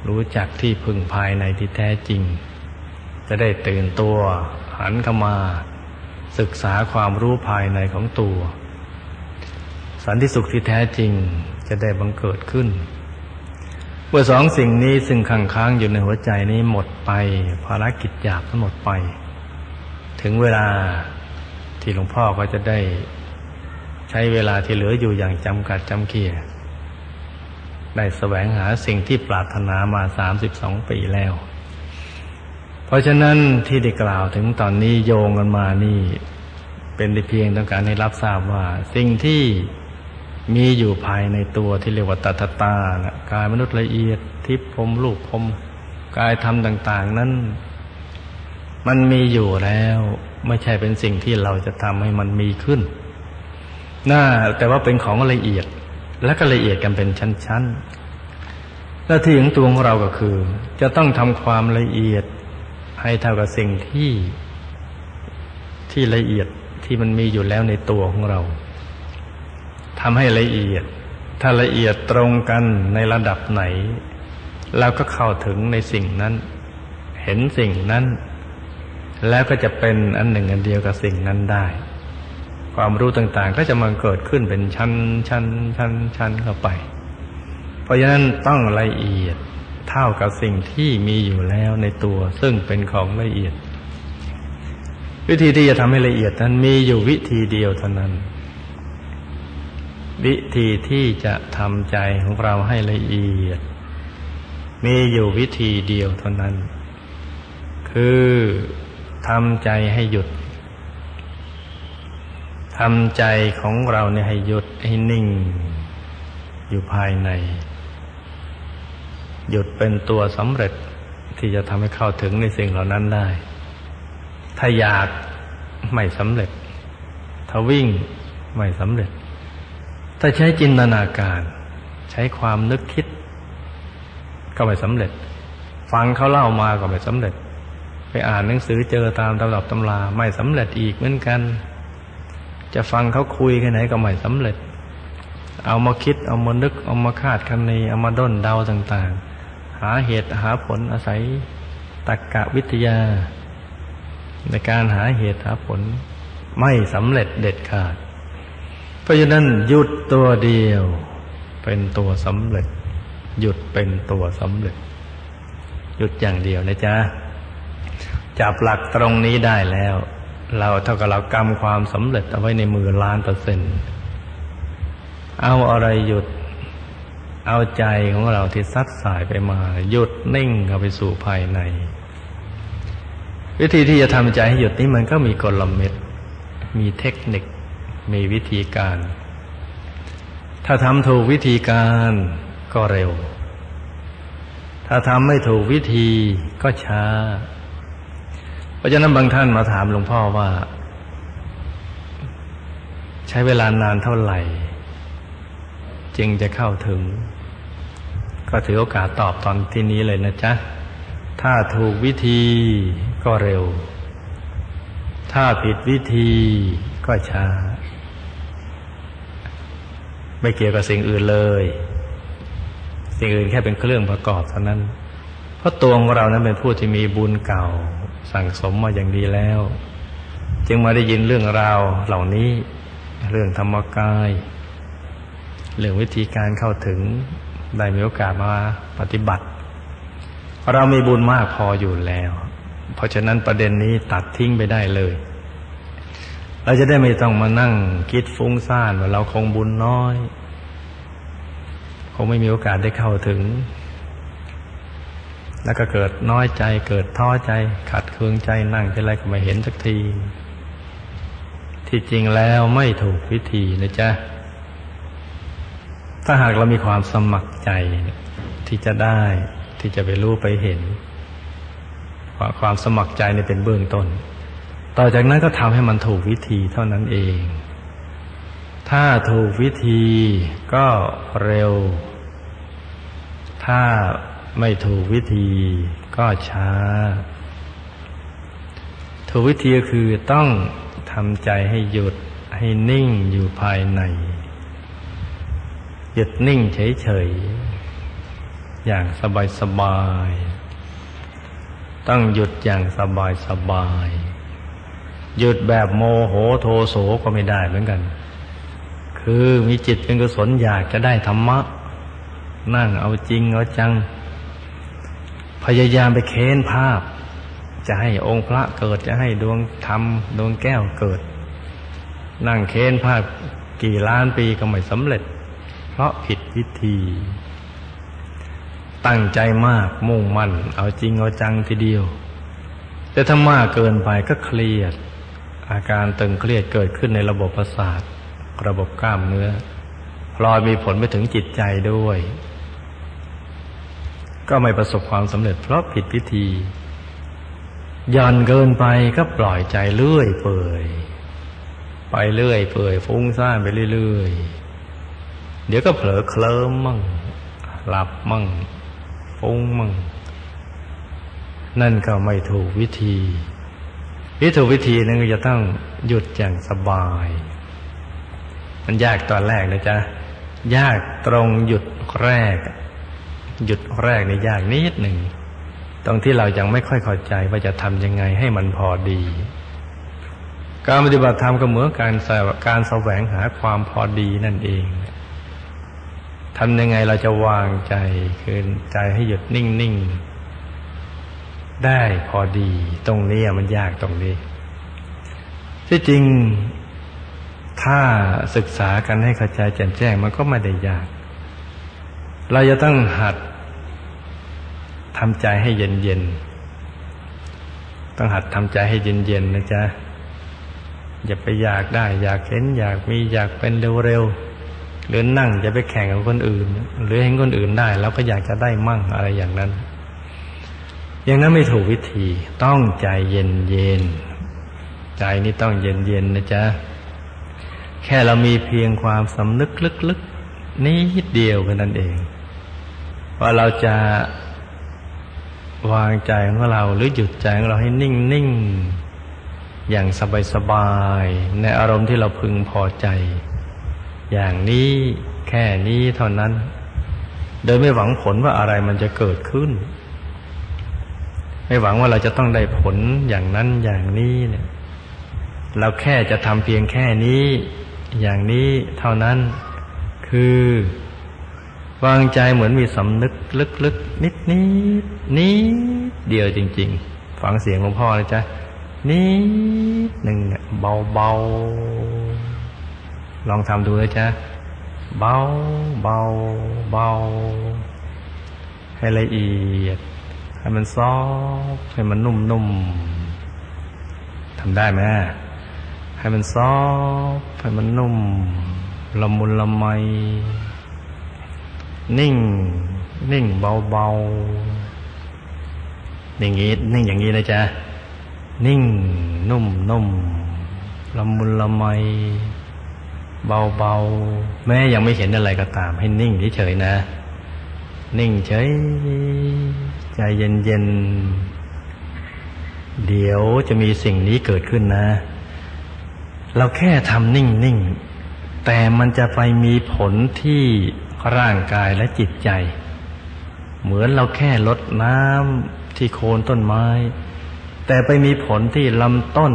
รู้จักที่พึงภายในที่แท้จริงจะได้ตื่นตัวหันเข้ามาศึกษาความรู้ภายในของตัวสันติสุขที่แท้จริงจะได้บังเกิดขึ้นเมื่อสองสิ่งนี้ซึ่งขังค้างอยู่ในหัวใจนี้หมดไปภารกิจหยาบทั้งหมดไปถึงเวลาที่หลวงพ่อก็จะได้ใช้เวลาที่เหลืออยู่อย่างจำกัดจำเคียได้แสวงหาสิ่งที่ปรารถนามาสามสิบสองปีแล้วเพราะฉะนั้นที่ได้กล่าวถึงตอนนี้โยงกันมานี่เป็นแต่เพียงต้องการให้รับทราบว่าสิ่งที่มีอยู่ภายในตัวที่เรียกว่าตถตานะกายมนุษย์ละเอียดทิพย์พรหมรูปพรหมกายธรรมต่างๆนั้นมันมีอยู่แล้วไม่ใช่เป็นสิ่งที่เราจะทำให้มันมีขึ้นน่าแต่ว่าเป็นของละเอียดและก็ละเอียดกันเป็นชั้นๆหน้าที่ของตัวของเราก็คือจะต้องทำความละเอียดให้เท่ากับสิ่งที่ที่ละเอียดที่มันมีอยู่แล้วในตัวของเราทำให้ละเอียดถ้าละเอียดตรงกันในระดับไหนเราก็เข้าถึงในสิ่งนั้นเห็นสิ่งนั้นแล้วก็จะเป็นอันหนึ่งอันเดียวกับสิ่งนั้นได้ความรู้ต่างๆก็จะมาเกิดขึ้นเป็นชั้นชั้นชั้นชั้นเข้าไปเพราะฉะนั้นต้องละเอียดเท่ากับสิ่งที่มีอยู่แล้วในตัวซึ่งเป็นของละเอียดวิธีที่จะทำให้ละเอียดนั้นมีอยู่วิธีเดียวเท่านั้นวิธีที่จะทำใจของเราให้ละเอียดมีอยู่วิธีเดียวเท่านั้นคือทำใจให้หยุดทำใจของเราเนี่ยให้หยุดให้นิ่งอยู่ภายในหยุดเป็นตัวสำเร็จที่จะทำให้เข้าถึงในสิ่งเหล่านั้นได้ถ้าอยากไม่สำเร็จถ้าวิ่งไม่สำเร็จถ้าใช้จินตนาการใช้ความนึกคิดก็ไม่สำเร็จฟังเขาเล่ามาก็ไม่สำเร็จไปอ่านหนังสือเจอตามตำรับตำราไม่สำเร็จอีกเหมือนกันจะฟังเขาคุยแค่ไหนก็ไม่สำเร็จ เอามาคิดเอามานึกเอามาคาดคะเนเอามาด้นเดาต่างๆหาเหตุหาผลอาศัยตรรกวิทยาในการหาเหตุหาผลไม่สำเร็จเด็ดขาดเพราะฉะนั้นหยุดตัวเดียวเป็นตัวสำเร็จหยุดเป็นตัวสำเร็จหยุดอย่างเดียวนะจ๊ะจับหลักตรงนี้ได้แล้วเราเท่ากับเรากำความสำเร็จเอาไว้ในมือล้านเปอร์เซ็นต์เอาอะไรหยุดเอาใจของเราที่ซัดสายไปมาหยุดนิ่งเข้าไปสู่ภายในวิธีที่จะทำใจให้หยุดนี้มันก็มีกลเม็ดมีเทคนิคมีวิธีการถ้าทำถูกวิธีการก็เร็วถ้าทำไม่ถูกวิธีก็ช้าเพราะฉะนั้นบางท่านมาถามหลวงพ่อว่าใช้เวลานานเท่าไหร่จึงจะเข้าถึงก็ถือโอกาสตอบตอนที่นี้เลยนะจ๊ะถ้าถูกวิธีก็เร็วถ้าผิดวิธีก็ช้าไม่เกี่ยวกับสิ่งอื่นเลยสิ่งอื่นแค่เป็นเครื่องประกอบเท่านั้นเพราะตัวของเรานั้นเป็นผู้ที่มีบุญเก่าสั่งสมมาอย่างดีแล้วจึงมาได้ยินเรื่องราวเหล่านี้เรื่องธรรมกายเรื่องวิธีการเข้าถึงได้มีโอกาสมาปฏิบัติเรามีบุญมากพออยู่แล้วเพราะฉะนั้นประเด็นนี้ตัดทิ้งไปได้เลยเราจะได้ไม่ต้องมานั่งคิดฟุ้งซ่านว่าเราคงบุญน้อยคงไม่มีโอกาสได้เข้าถึงแล้วก็เกิดน้อยใจเกิดท้อใจขัดเคืองใจนั่งทีไรก็ไม่เห็นสักทีที่จริงแล้วไม่ถูกวิธีนะจ๊ะถ้าหากเรามีความสมัครใจที่จะได้ที่จะไปรู้ไปเห็นความสมัครใจนี่เป็นเบื้องต้นต่อจากนั้นก็ทำให้มันถูกวิธีเท่านั้นเองถ้าถูกวิธีก็เร็วถ้าไม่ถูกวิธีก็ช้าถูกวิธีคือต้องทำใจให้หยุดให้นิ่งอยู่ภายในหยุดนิ่งเฉยๆอย่างสบายๆต้องหยุดอย่างสบายๆหยุดแบบโมโหโทโสก็ไม่ได้เหมือนกันคือมีจิตเป็นกุศลอยากจะได้ธรรมะนั่งเอาจริงเอาจังพยายามไปเค้นภาพจะให้องค์พระเกิดจะให้ดวงธรรมดวงแก้วเกิดนั่งเค้นภาพกี่ล้านปีก็ไม่สำเร็จเพราะผิดวิธีตั้งใจมากมุ่งมั่นเอาจริงเอาจังทีเดียวแต่ถ้ามากเกินไปก็เครียดอาการตึงเครียดเกิดขึ้นในระบบประสาทระบบกล้ามเนื้อพลอยมีผลไปถึงจิตใจด้วยก็ไม่ประสบความสำเร็จเพราะผิดวิธีย่อนเกินไปก็ปล่อยใจเลื่อยเปื่อยไปเลื่อยเปื่อยฟุ้งซ่านไปเรื่อยๆเดี๋ยวก็เผลอเคลิ้มมั่งหลับมั่งฟุ้งมั่งนั่นก็ไม่ถูกวิธีที่ถูกวิธีนั้นก็จะต้องหยุดอย่างสบายมันยากตอนแรกนะจ๊ะยากตรงหยุดแรกหยุดแรกนี่ยากนิดหนึ่งตรงที่เรายังไม่ค่อยเข้าใจว่าจะทำยังไงให้มันพอดีการปฏิบัติธรรมก็เหมือนการการแสวงหาความพอดีนั่นเองทำยังไงเราจะวางใจคืนใจให้หยุดนิ่งๆได้พอดีตรงนี้มันยากตรงนี้ที่จริงถ้าศึกษากันให้เข้าใจแจ่มแจ้งมันก็ไม่ได้ยากเราจะต้องหัดทำใจให้เย็นๆต้องหัดทำใจให้เย็นๆนะจ๊ะอย่าไปอยากได้อยากเห็นอยากมีอยากเป็นเร็วๆหรือนั่งอย่าไปแข่งกับคนอื่นหรือเห็นคนอื่นได้แล้วก็อยากจะได้มั่งอะไรอย่างนั้นอย่างนั้นไม่ถูกวิธีต้องใจเย็นๆใจนี่ต้องเย็นๆนะจ๊ะแค่เรามีเพียงความสำนึกลึกๆนิดเดียวแค่นั้นเองว่าเราจะวางใจของเราหรือหยุดใจของเราให้นิ่งๆอย่างสบายๆในอารมณ์ที่เราพึงพอใจอย่างนี้แ ค่นี้เท่านั้นโดยไม่หวังผลว่าอะไรมันจะเกิดขึ้นไม่หวังว่าเราจะต้องได้ผลอย่างนั้นอย่างนี้เนี่ยเราแค่จะทำเพียงแค่นี้อย่างนี้เท่านั้นคือวางใจเหมือนมีสำนึกลึกๆนิดนิดนิดเดียวจริงๆฟังเสียงหลวงพ่อนะจ๊ะนิดหนึ่งเนี่ยเบาๆลองทำดูนะจ๊ะเบาเบาเบาให้ละเอียดให้มันซอฟให้มันนุ่มๆทำได้ไหมให้มันซอฟให้มันนุ่มละมุนละไมนิ่งนิ่งเบาๆอย่างนี้นิ่งอย่างนี้นะจ๊ะนิ่งนุ่มนุ่มละมุนละไมเบาๆแม้ยังไม่เห็นอะไรก็ตามให้นิ่งเฉยๆนะนิ่งเฉยใจเย็นๆเดี๋ยวจะมีสิ่งนี้เกิดขึ้นนะเราแค่ทำนิ่งๆแต่มันจะไปมีผลที่ร่างกายและจิตใจเหมือนเราแค่รดน้ำที่โคนต้นไม้แต่ไปมีผลที่ลำต้น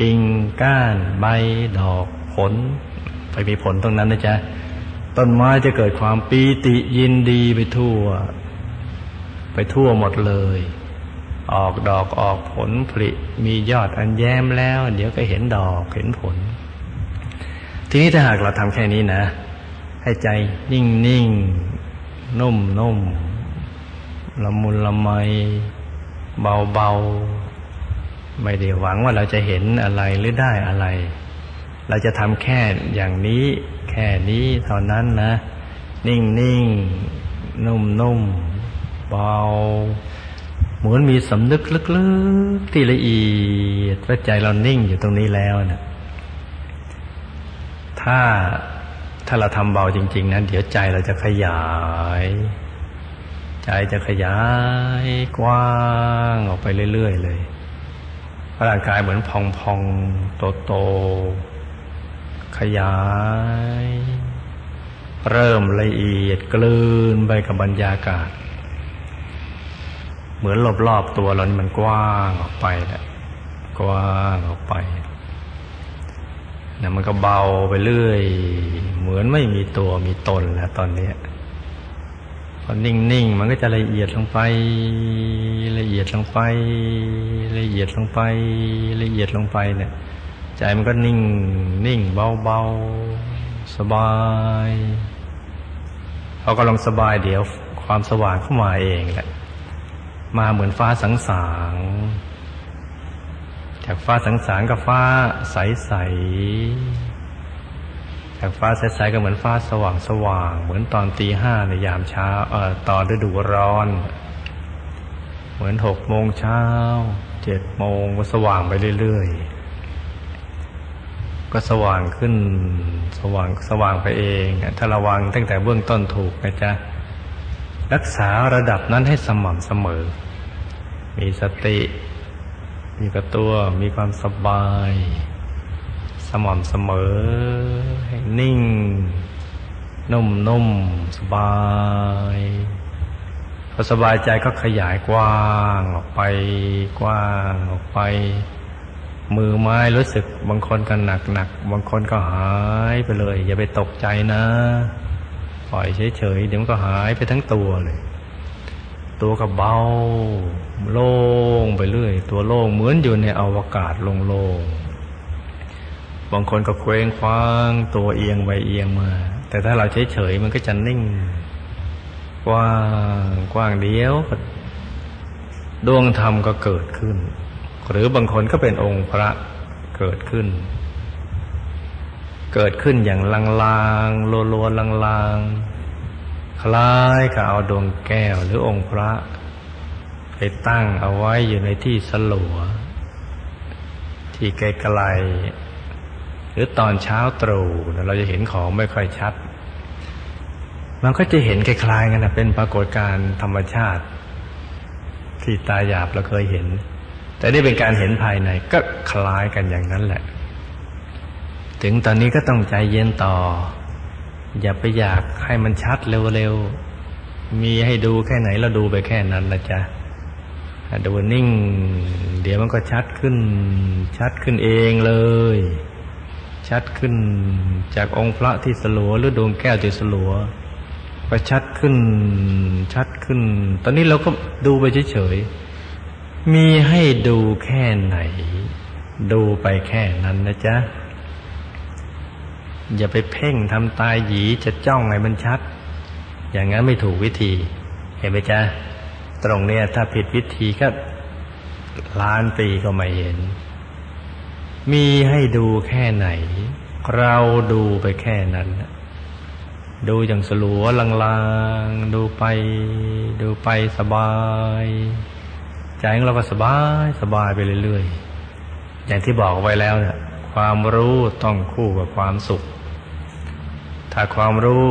กิ่งก้านใบดอกผลไปมีผลตรงนั้นนะจ๊ะต้นไม้จะเกิดความปีติยินดีไปทั่วไปทั่วหมดเลยออกดอกออกผลผลิมียอดอันแย้มแล้วเดี๋ยวก็เห็นดอกเห็นผลทีนี้ถ้าหากเราทำแค่นี้นะให้ใจนิ่งนิ่งนุ่มนุ่มละมุนละไมเบาเบาไม่ได้หวังว่าเราจะเห็นอะไรหรือได้อะไรเราจะทำแค่อย่างนี้แค่นี้เท่านั้นนะนิ่งนิ่งนุ่มนุ่มเบาเหมือนมีสำนึกลึกๆที่ละเอียดว่าใจเรานิ่งอยู่ตรงนี้แล้วนะถ้าถ้าเราทำเบาจริงๆนั้นเดี๋ยวใจเราจะขยายใจจะขยายกว้างออกไปเรื่อยๆเลยร่างกายเหมือนพองๆโตๆขยายเริ่มละเอียดกลืนไปกับบรรยากาศเหมือนรอบๆตัวเรานี่มันกว้างออกไปแหละกว้างออกไปนะมันก็เบาไปเรื่อยเหมือนไม่มีตัวมีตนแล้วตอนนี้พอนิ่งๆมันก็จะละเอียดลงไปละเอียดลงไปละเอียดลงไปละเอียดลงไปเนี่ยใจมันก็นิ่งนิ่งเบาๆสบายพอกำลังสบายเดี๋ยวความสว่างเข้ามาเองแหละมาเหมือนฟ้าสางๆจากฟ้าสางๆกับฟ้าใสๆจากฟ้าใสๆก็เหมือนฟ้าสว่างๆเหมือนตอนตีห้าในยามเช้าเอ่อตอนฤดูร้อนเหมือนหกโมงเช้าเจ็ดโมงก็สว่างไปเรื่อยๆก็สว่างขึ้นสว่างสว่างไปเองถ้าระวังตั้งแต่เบื้องต้นถูกนะจ๊ะรักษาระดับนั้นให้สม่ำเสมอมีสติมีกับตัวมีความสบายสม่ำเสมอให้นิ่งนุ่มนุ่มสบายพอสบายใจก็ขยายกว้างออกไปกว้างออกไปมือไม้รู้สึกบางคนก็หนักหนักบางคนก็หายไปเลยอย่าไปตกใจนะปล่อยเฉยๆเดี๋ยวมันก็หายไปทั้งตัวเลยตัวก็เบาโล่งไปเรื่อยตัวโล่งเหมือนอยู่ในอวกาศโล่งๆบางคนก็เคว้งคว้างตัวเอียงไปเอียงมาแต่ถ้าเราเฉยๆมันก็จะนิ่งกว้างกว้างเดียวดวงธรรมก็เกิดขึ้นหรือบางคนก็เป็นองค์พระเกิดขึ้นเกิดขึ้นอย่างลางๆโลๆลางๆคล้ายกับเอาดวงแก้วหรือองค์พระไปตั้งเอาไว้อยู่ในที่สลัวที่ไกลๆหรือตอนเช้าตรู่เราจะเห็นของไม่ค่อยชัดมันก็จะเห็นคล้ายๆกันนะเป็นปรากฏการณ์ธรรมชาติที่ตาหยาบเราเคยเห็นแต่นี่เป็นการเห็นภายในก็คล้ายกันอย่างนั้นแหละถึงตอนนี้ก็ต้องใจเย็นต่อ อย่าไปอยากให้มันชัดเร็วๆมีให้ดูแค่ไหนเราดูไปแค่นั้นนะจ๊ะดูนิ่งเดี๋ยวมันก็ชัดขึ้นชัดขึ้นเองเลยชัดขึ้นจากองค์พระที่สลัวหรือดวงแก้วที่สลัวก็ชัดขึ้นชัดขึ้นตอนนี้เราก็ดูไปเฉยๆมีให้ดูแค่ไหนดูไปแค่นั้นนะจ๊ะอย่าไปเพ่งทำตาหยีจะจ้องให้มันชัดอย่างนั้นไม่ถูกวิธีเห็นไหมจ๊ะตรงนี้ถ้าผิดวิธีก็ล้านปีก็ไม่เห็นมีให้ดูแค่ไหนเราดูไปแค่นั้นดูอย่างสลัวลางๆดูไปดูไปสบายใจของเราก็สบายสบายไปเรื่อยๆอย่างที่บอกไว้แล้วเนี่ยความรู้ต้องคู่กับความสุขถ้าความรู้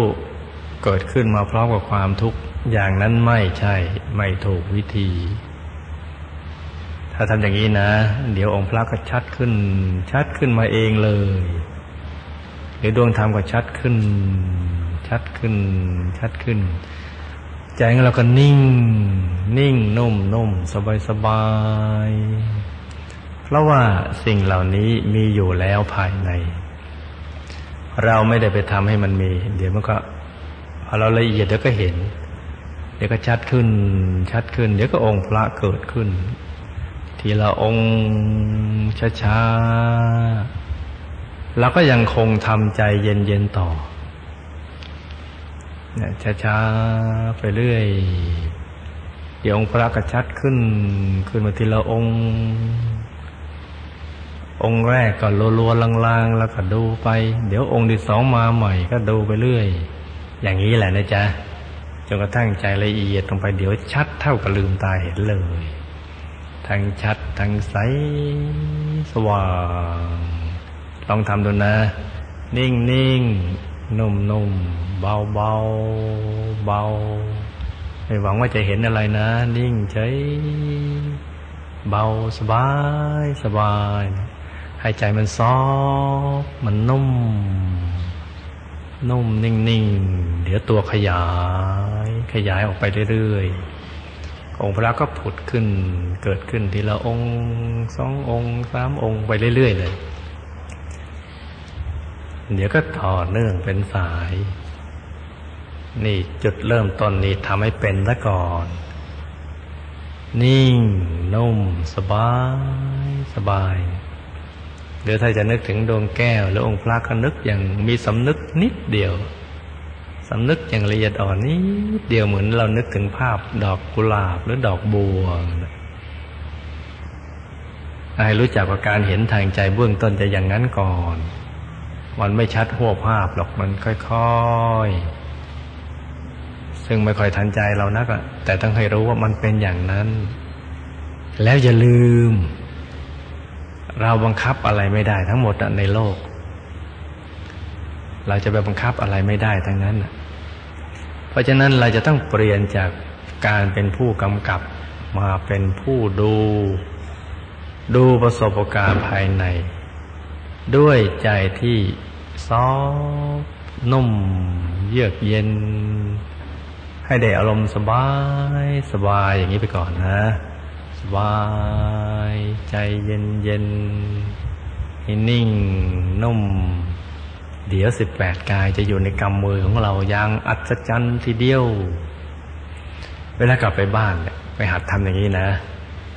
เกิดขึ้นมาพร้อมกับความทุกข์อย่างนั้นไม่ใช่ไม่ถูกวิธีถ้าทำอย่างนี้นะเดี๋ยวองค์พระก็ชัดขึ้นชัดขึ้นมาเองเลยเดี๋ยวดวงธรรมก็ชัดขึ้นชัดขึ้นชัดขึ้นใจของเราก็นิ่งนิ่งนุ่มนุ่มสบายสบายเพราะว่าสิ่งเหล่านี้มีอยู่แล้วภายในเราไม่ได้ไปทำให้มันมีเดี๋ยวมันก็พอเราละเอียดเดี๋ยวก็เห็นเดี๋ยวก็ชัดขึ้นชัดขึ้นเดี๋ยวก็องค์พระเกิดขึ้นทีละองค์ช้าๆเราก็ยังคงทำใจเย็นๆต่อเนี่ยช้าๆไปเรื่อยเดี๋ยวองค์พระก็ชัดขึ้นขึ้นมาทีละองค์องค์แรกก็รัวๆลางๆแล้วก็ดูไปเดี๋ยวองค์ที่สองมาใหม่ก็ดูไปเรื่อยอย่างนี้แหละนะจ๊ะจนกระทั่งใจละเอียดลงไปเดี๋ยวชัดเท่ากับลืมตาเห็นเลยทั้งชัดทั้งใสสว่างลองทำดูนะนิ่งนิ่งนุ่มนุ่มเบาเบาเบาไม่หวังว่าจะเห็นอะไรนะนิ่งเฉยเบาสบายสบายให้ใจมันซอฟมันนุ่มนุ่มนิ่งนิ่งเดี๋ยวตัวขยายขยายออกไปเรื่อยๆองค์พระก็ผุดขึ้นเกิดขึ้นทีละองค์สององค์สามองค์ไปเรื่อยๆเลยเดี๋ยวก็ต่อเนื่องเป็นสายนี่จุดเริ่มต้นนี้ทำให้เป็นซะก่อนนิ่งนุ่มสบายสบายเดี๋ยวถ้าจะนึกถึงดวงแก้วหรือองค์พระก็นึกอย่างมีสำนึกนิดเดียวสำนึกอย่างละเอียดอ่อนนิดเดียวเหมือนเรานึกถึงภาพดอกกุหลาบหรือดอกบัวให้รู้จักว่าการเห็นทางใจเบื้องต้นจะอย่างนั้นก่อนมันไม่ชัดหัวภาพหรอกมันค่อยๆซึ่งไม่ค่อยทันใจเรานักอะแต่ต้องให้รู้ว่ามันเป็นอย่างนั้นแล้วอย่าลืมเราบังคับอะไรไม่ได้ทั้งหมดในโลกเราจะไปบังคับอะไรไม่ได้ทั้งนั้นเพราะฉะนั้นเราจะต้องเปลี่ยนจากการเป็นผู้กำกับมาเป็นผู้ดูดูประสบการณ์ภายในด้วยใจที่ซอฟนุ่มเยือกเย็นให้ได้อารมณ์สบายสบายอย่างนี้ไปก่อนนะสบายใจเย็นเย็นให้นิ่งนุ่มเดี๋ยวสิบแปดกายจะอยู่ในกำมือของเราอย่างอัศจรรย์ทีเดียวเวลากลับไปบ้านเนี่ยไปหัดทำอย่างนี้นะ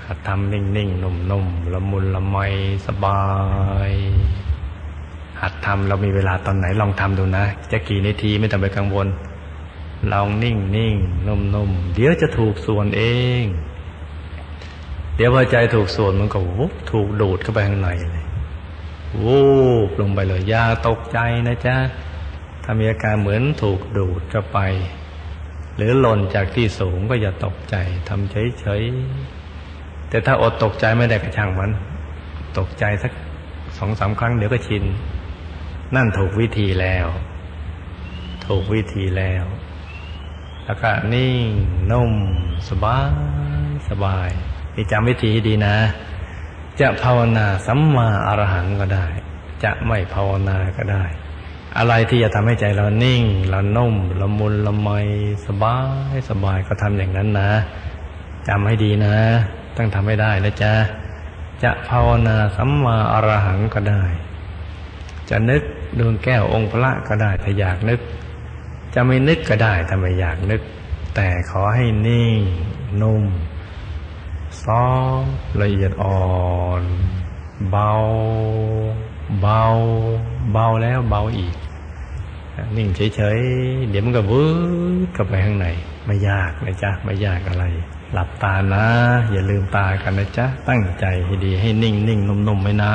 หัดทำนิ่งนิ่งนุ่มนุ่มละมุนละไมสบายหัดทำเรามีเวลาตอนไหนลองทำดูนะจะกี่นาทีไม่ต้องไปกังวลลองนิ่งนิ่งนุ่มนุ่มเดี๋ยวจะถูกส่วนเองเดี๋ยวพอใจถูกส่วนมันก็วุบถูกดูดเข้าไปข้างในเลยวูบลงไปเลยอย่าตกใจนะจ๊ะถ้ามีอาการเหมือนถูกดูดเข้าไปหรือหล่นจากที่สูงก็อย่าตกใจทำเฉยๆแต่ถ้าอดตกใจไม่ได้ก็ช่างมันตกใจสัก สองสาม ครั้งเดี๋ยวก็ชินนั่นถูกวิธีแล้วถูกวิธีแล้วแล้วก็นิ่งนุ่มสบายสบายนี่จำวิธีให้ดีนะจะภาวนาสัมมาอรหังก็ได้จะไม่ภาวนาก็ได้ อะไรที่จะทำให้ใจเรานิ่งเรานุ่มละมุนละไมสบายสบายก็ทำอย่างนั้นนะจำให้ดีนะต้องทำให้ได้นะจ๊ะจะภาวนาสัมมาอรหังก็ได้จะนึกดวงแก้วองค์พระก็ได้ถ้าอยากนึกจะไม่นึกก็ได้ถ้าไม่อยากนึกแต่ขอให้นิ่งนุ่มซอฟละเอียดอ่อนเบาเบาเบาแล้วเบาอีกนิ่งเฉยๆเดี๋ยวมันก็วืดเข้าไปข้างในไม่ยากนะจ๊ะไม่ยากอะไรหลับตานะอย่าลืมตากันนะจ๊ะตั้งใจให้ดีให้นิ่งๆนุ่มๆไว้นะ